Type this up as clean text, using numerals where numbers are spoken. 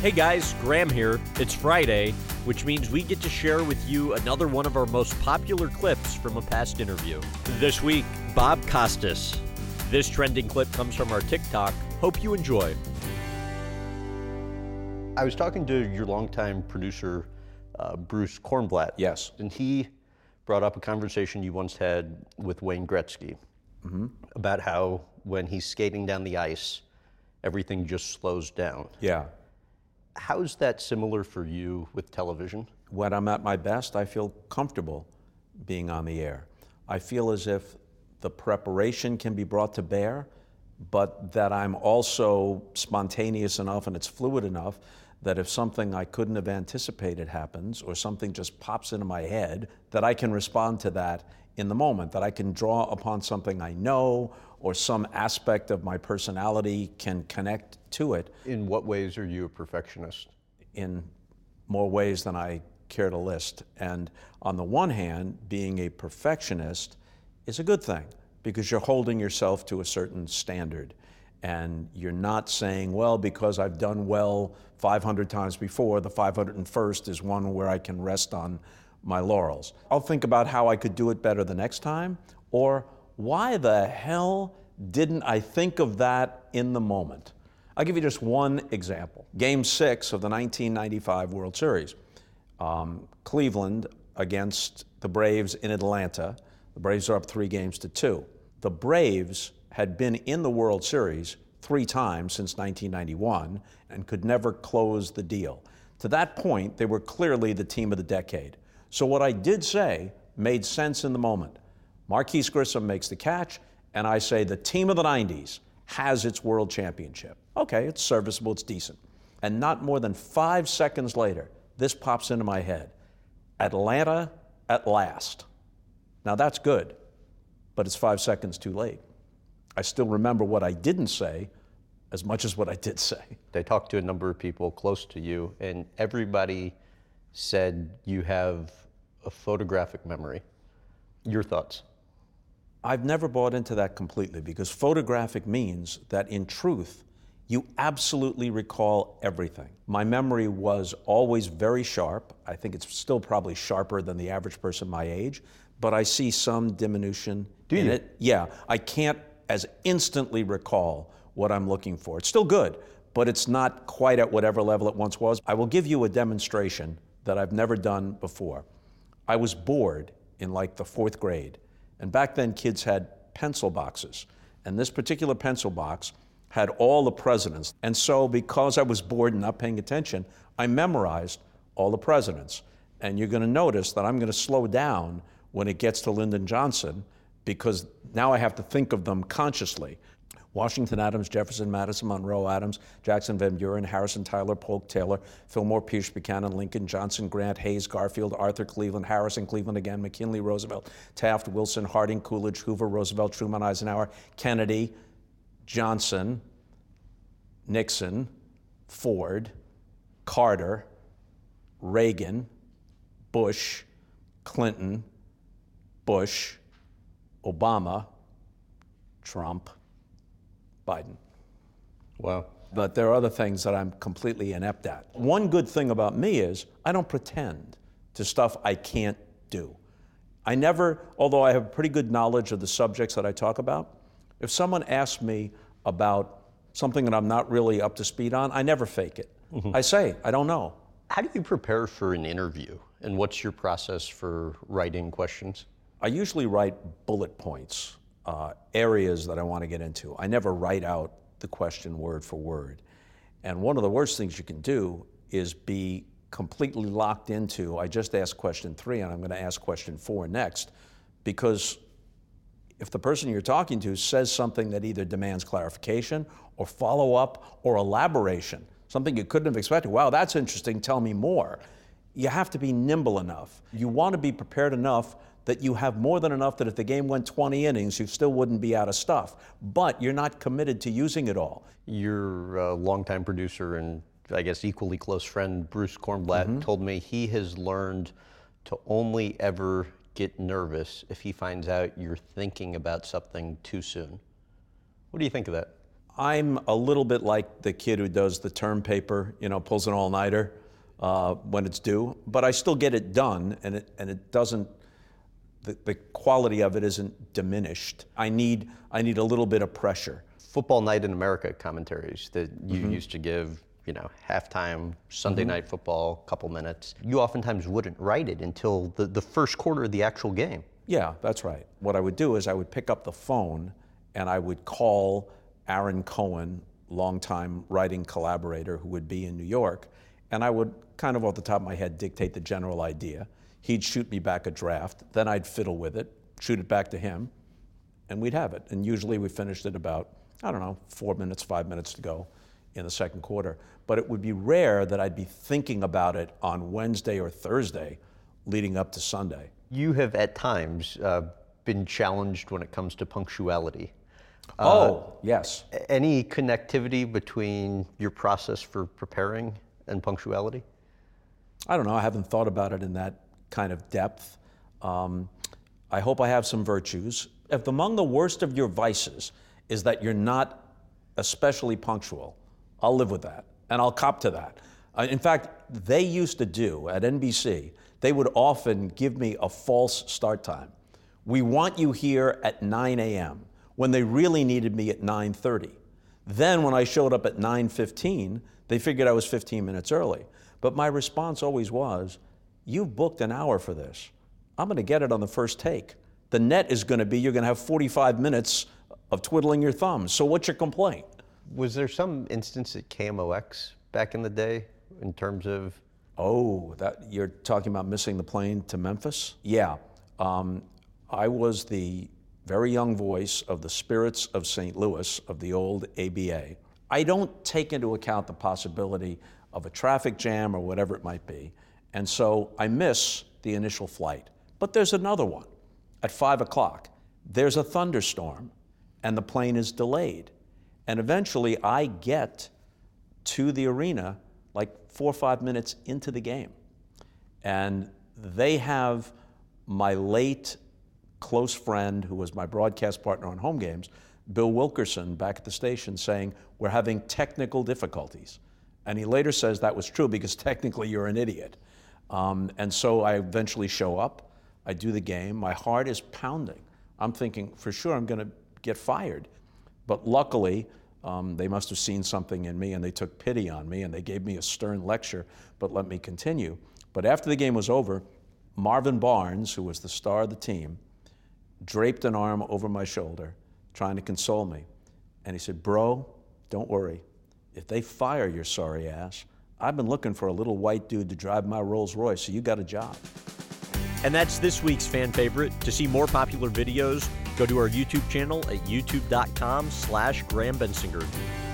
Hey guys, Graham here. It's Friday, which means we get to share with you another one of our most popular clips from a past interview. This week, Bob Costas. This trending clip comes from our TikTok. Hope you enjoy. I was talking to your longtime producer, Bruce Kornblatt. Yes. And he brought up a conversation you once had with Wayne Gretzky about how when he's skating down the ice, everything just slows down. Yeah. How is that similar for you with television? When I'm at my best, I feel comfortable being on the air. I feel as if the preparation can be brought to bear, but that I'm also spontaneous enough and it's fluid enough that if something I couldn't have anticipated happens or something just pops into my head, that I can respond to that in the moment, that I can draw upon something I know or some aspect of my personality can connect to it. In what ways are you a perfectionist? In more ways than I care to list. And on the one hand, being a perfectionist is a good thing because you're holding yourself to a certain standard. And you're not saying, well, because I've done well 500 times before, the 501st is one where I can rest on my laurels. I'll think about how I could do it better the next time, or why the hell didn't I think of that in the moment? I'll give you just one example. Game 6 of the 1995 World Series. Cleveland against the Braves in Atlanta. The Braves are up 3-2. The Braves had been in the World Series 3 times since 1991 and could never close the deal. To that point, they were clearly the team of the decade. So what I did say made sense in the moment. Marquise Grissom makes the catch, and I say the team of the 90s has its world championship. Okay, it's serviceable, it's decent. And not more than 5 seconds later, this pops into my head. Atlanta at last. Now that's good, but it's 5 seconds too late. I still remember what I didn't say as much as what I did say. I talked to a number of people close to you, and everybody said you have a photographic memory. Your thoughts? I've never bought into that completely because photographic means that in truth, you absolutely recall everything. My memory was always very sharp. I think it's still probably sharper than the average person my age, but I see some diminution in it. Yeah, I can't as instantly recall what I'm looking for. It's still good, but it's not quite at whatever level it once was. I will give you a demonstration that I've never done before. I was bored in like the 4th grade. And back then kids had pencil boxes. And this particular pencil box had all the presidents. And so because I was bored and not paying attention, I memorized all the presidents. And you're gonna notice that I'm gonna slow down when it gets to Lyndon Johnson because now I have to think of them consciously. Washington Adams, Jefferson, Madison, Monroe Adams, Jackson, Van Buren, Harrison, Tyler, Polk, Taylor, Fillmore, Pierce, Buchanan, Lincoln, Johnson, Grant, Hayes, Garfield, Arthur, Cleveland, Harrison, Cleveland again, McKinley, Roosevelt, Taft, Wilson, Harding, Coolidge, Hoover, Roosevelt, Truman, Eisenhower, Kennedy, Johnson, Nixon, Ford, Carter, Reagan, Bush, Clinton, Bush, Obama, Trump, Biden. Wow. But there are other things that I'm completely inept at. One good thing about me is I don't pretend to stuff I can't do. I never, although I have pretty good knowledge of the subjects that I talk about, if someone asks me about something that I'm not really up to speed on, I never fake it. I say, I don't know. How do you prepare for an interview? And what's your process for writing questions? I usually write bullet points. Areas that I want to get into. I never write out the question word for word. And one of the worst things you can do is be completely locked into, I just asked question 3 and I'm going to ask question 4 next, because if the person you're talking to says something that either demands clarification or follow up or elaboration, something you couldn't have expected, wow, that's interesting, tell me more. You have to be nimble enough. You want to be prepared enough that you have more than enough that if the game went 20 innings, you still wouldn't be out of stuff. But you're not committed to using it all. Your longtime producer and I guess equally close friend, Bruce Kornblatt, told me he has learned to only ever get nervous if he finds out you're thinking about something too soon. What do you think of that? I'm a little bit like the kid who does the term paper, you know, pulls an all-nighter when it's due, but I still get it done, and it doesn't, the quality of it isn't diminished. I need a little bit of pressure. Football Night in America commentaries that you used to give, you know, halftime, Sunday night football, couple minutes. You oftentimes wouldn't write it until the first quarter of the actual game. Yeah, that's right. What I would do is I would pick up the phone and I would call Aaron Cohen, longtime writing collaborator who would be in New York, and I would kind of off the top of my head dictate the general idea. He'd shoot me back a draft, then I'd fiddle with it, shoot it back to him, and we'd have it. And usually we finished it about, I don't know, 4 minutes, 5 minutes to go in the second quarter. But it would be rare that I'd be thinking about it on Wednesday or Thursday leading up to Sunday. You have at times been challenged when it comes to punctuality. Yes. Any connectivity between your process for preparing and punctuality? I don't know. I haven't thought about it in that kind of depth. I hope I have some virtues. If among the worst of your vices is that you're not especially punctual, I'll live with that, and I'll cop to that. In fact, they used to do, at NBC, they would often give me a false start time. We want you here at 9 a.m. when they really needed me at 9:30. Then when I showed up at 9:15, they figured I was 15 minutes early. But my response always was, you've booked an hour for this. I'm gonna get it on the first take. The net is gonna be, you're gonna have 45 minutes of twiddling your thumbs. So what's your complaint? Was there some instance at KMOX back in the day in terms of? Oh, that you're talking about missing the plane to Memphis? Yeah. I was the very young voice of the Spirits of St. Louis of the old ABA. I don't take into account the possibility of a traffic jam or whatever it might be. And so I miss the initial flight. But there's another one at 5 o'clock. There's a thunderstorm and the plane is delayed. And eventually I get to the arena like 4 or 5 minutes into the game. And they have my late close friend who was my broadcast partner on home games, Bill Wilkerson, back at the station saying, we're having technical difficulties. And he later says that was true because technically you're an idiot. And so I eventually show up, I do the game, my heart is pounding. I'm thinking for sure I'm gonna get fired. But luckily, they must have seen something in me and they took pity on me and they gave me a stern lecture, but let me continue. But after the game was over, Marvin Barnes, who was the star of the team, draped an arm over my shoulder, trying to console me. And he said, bro, don't worry. If they fire your sorry ass, I've been looking for a little white dude to drive my Rolls Royce, so you got a job. And that's this week's fan favorite. To see more popular videos, go to our YouTube channel at youtube.com/GrahamBensinger.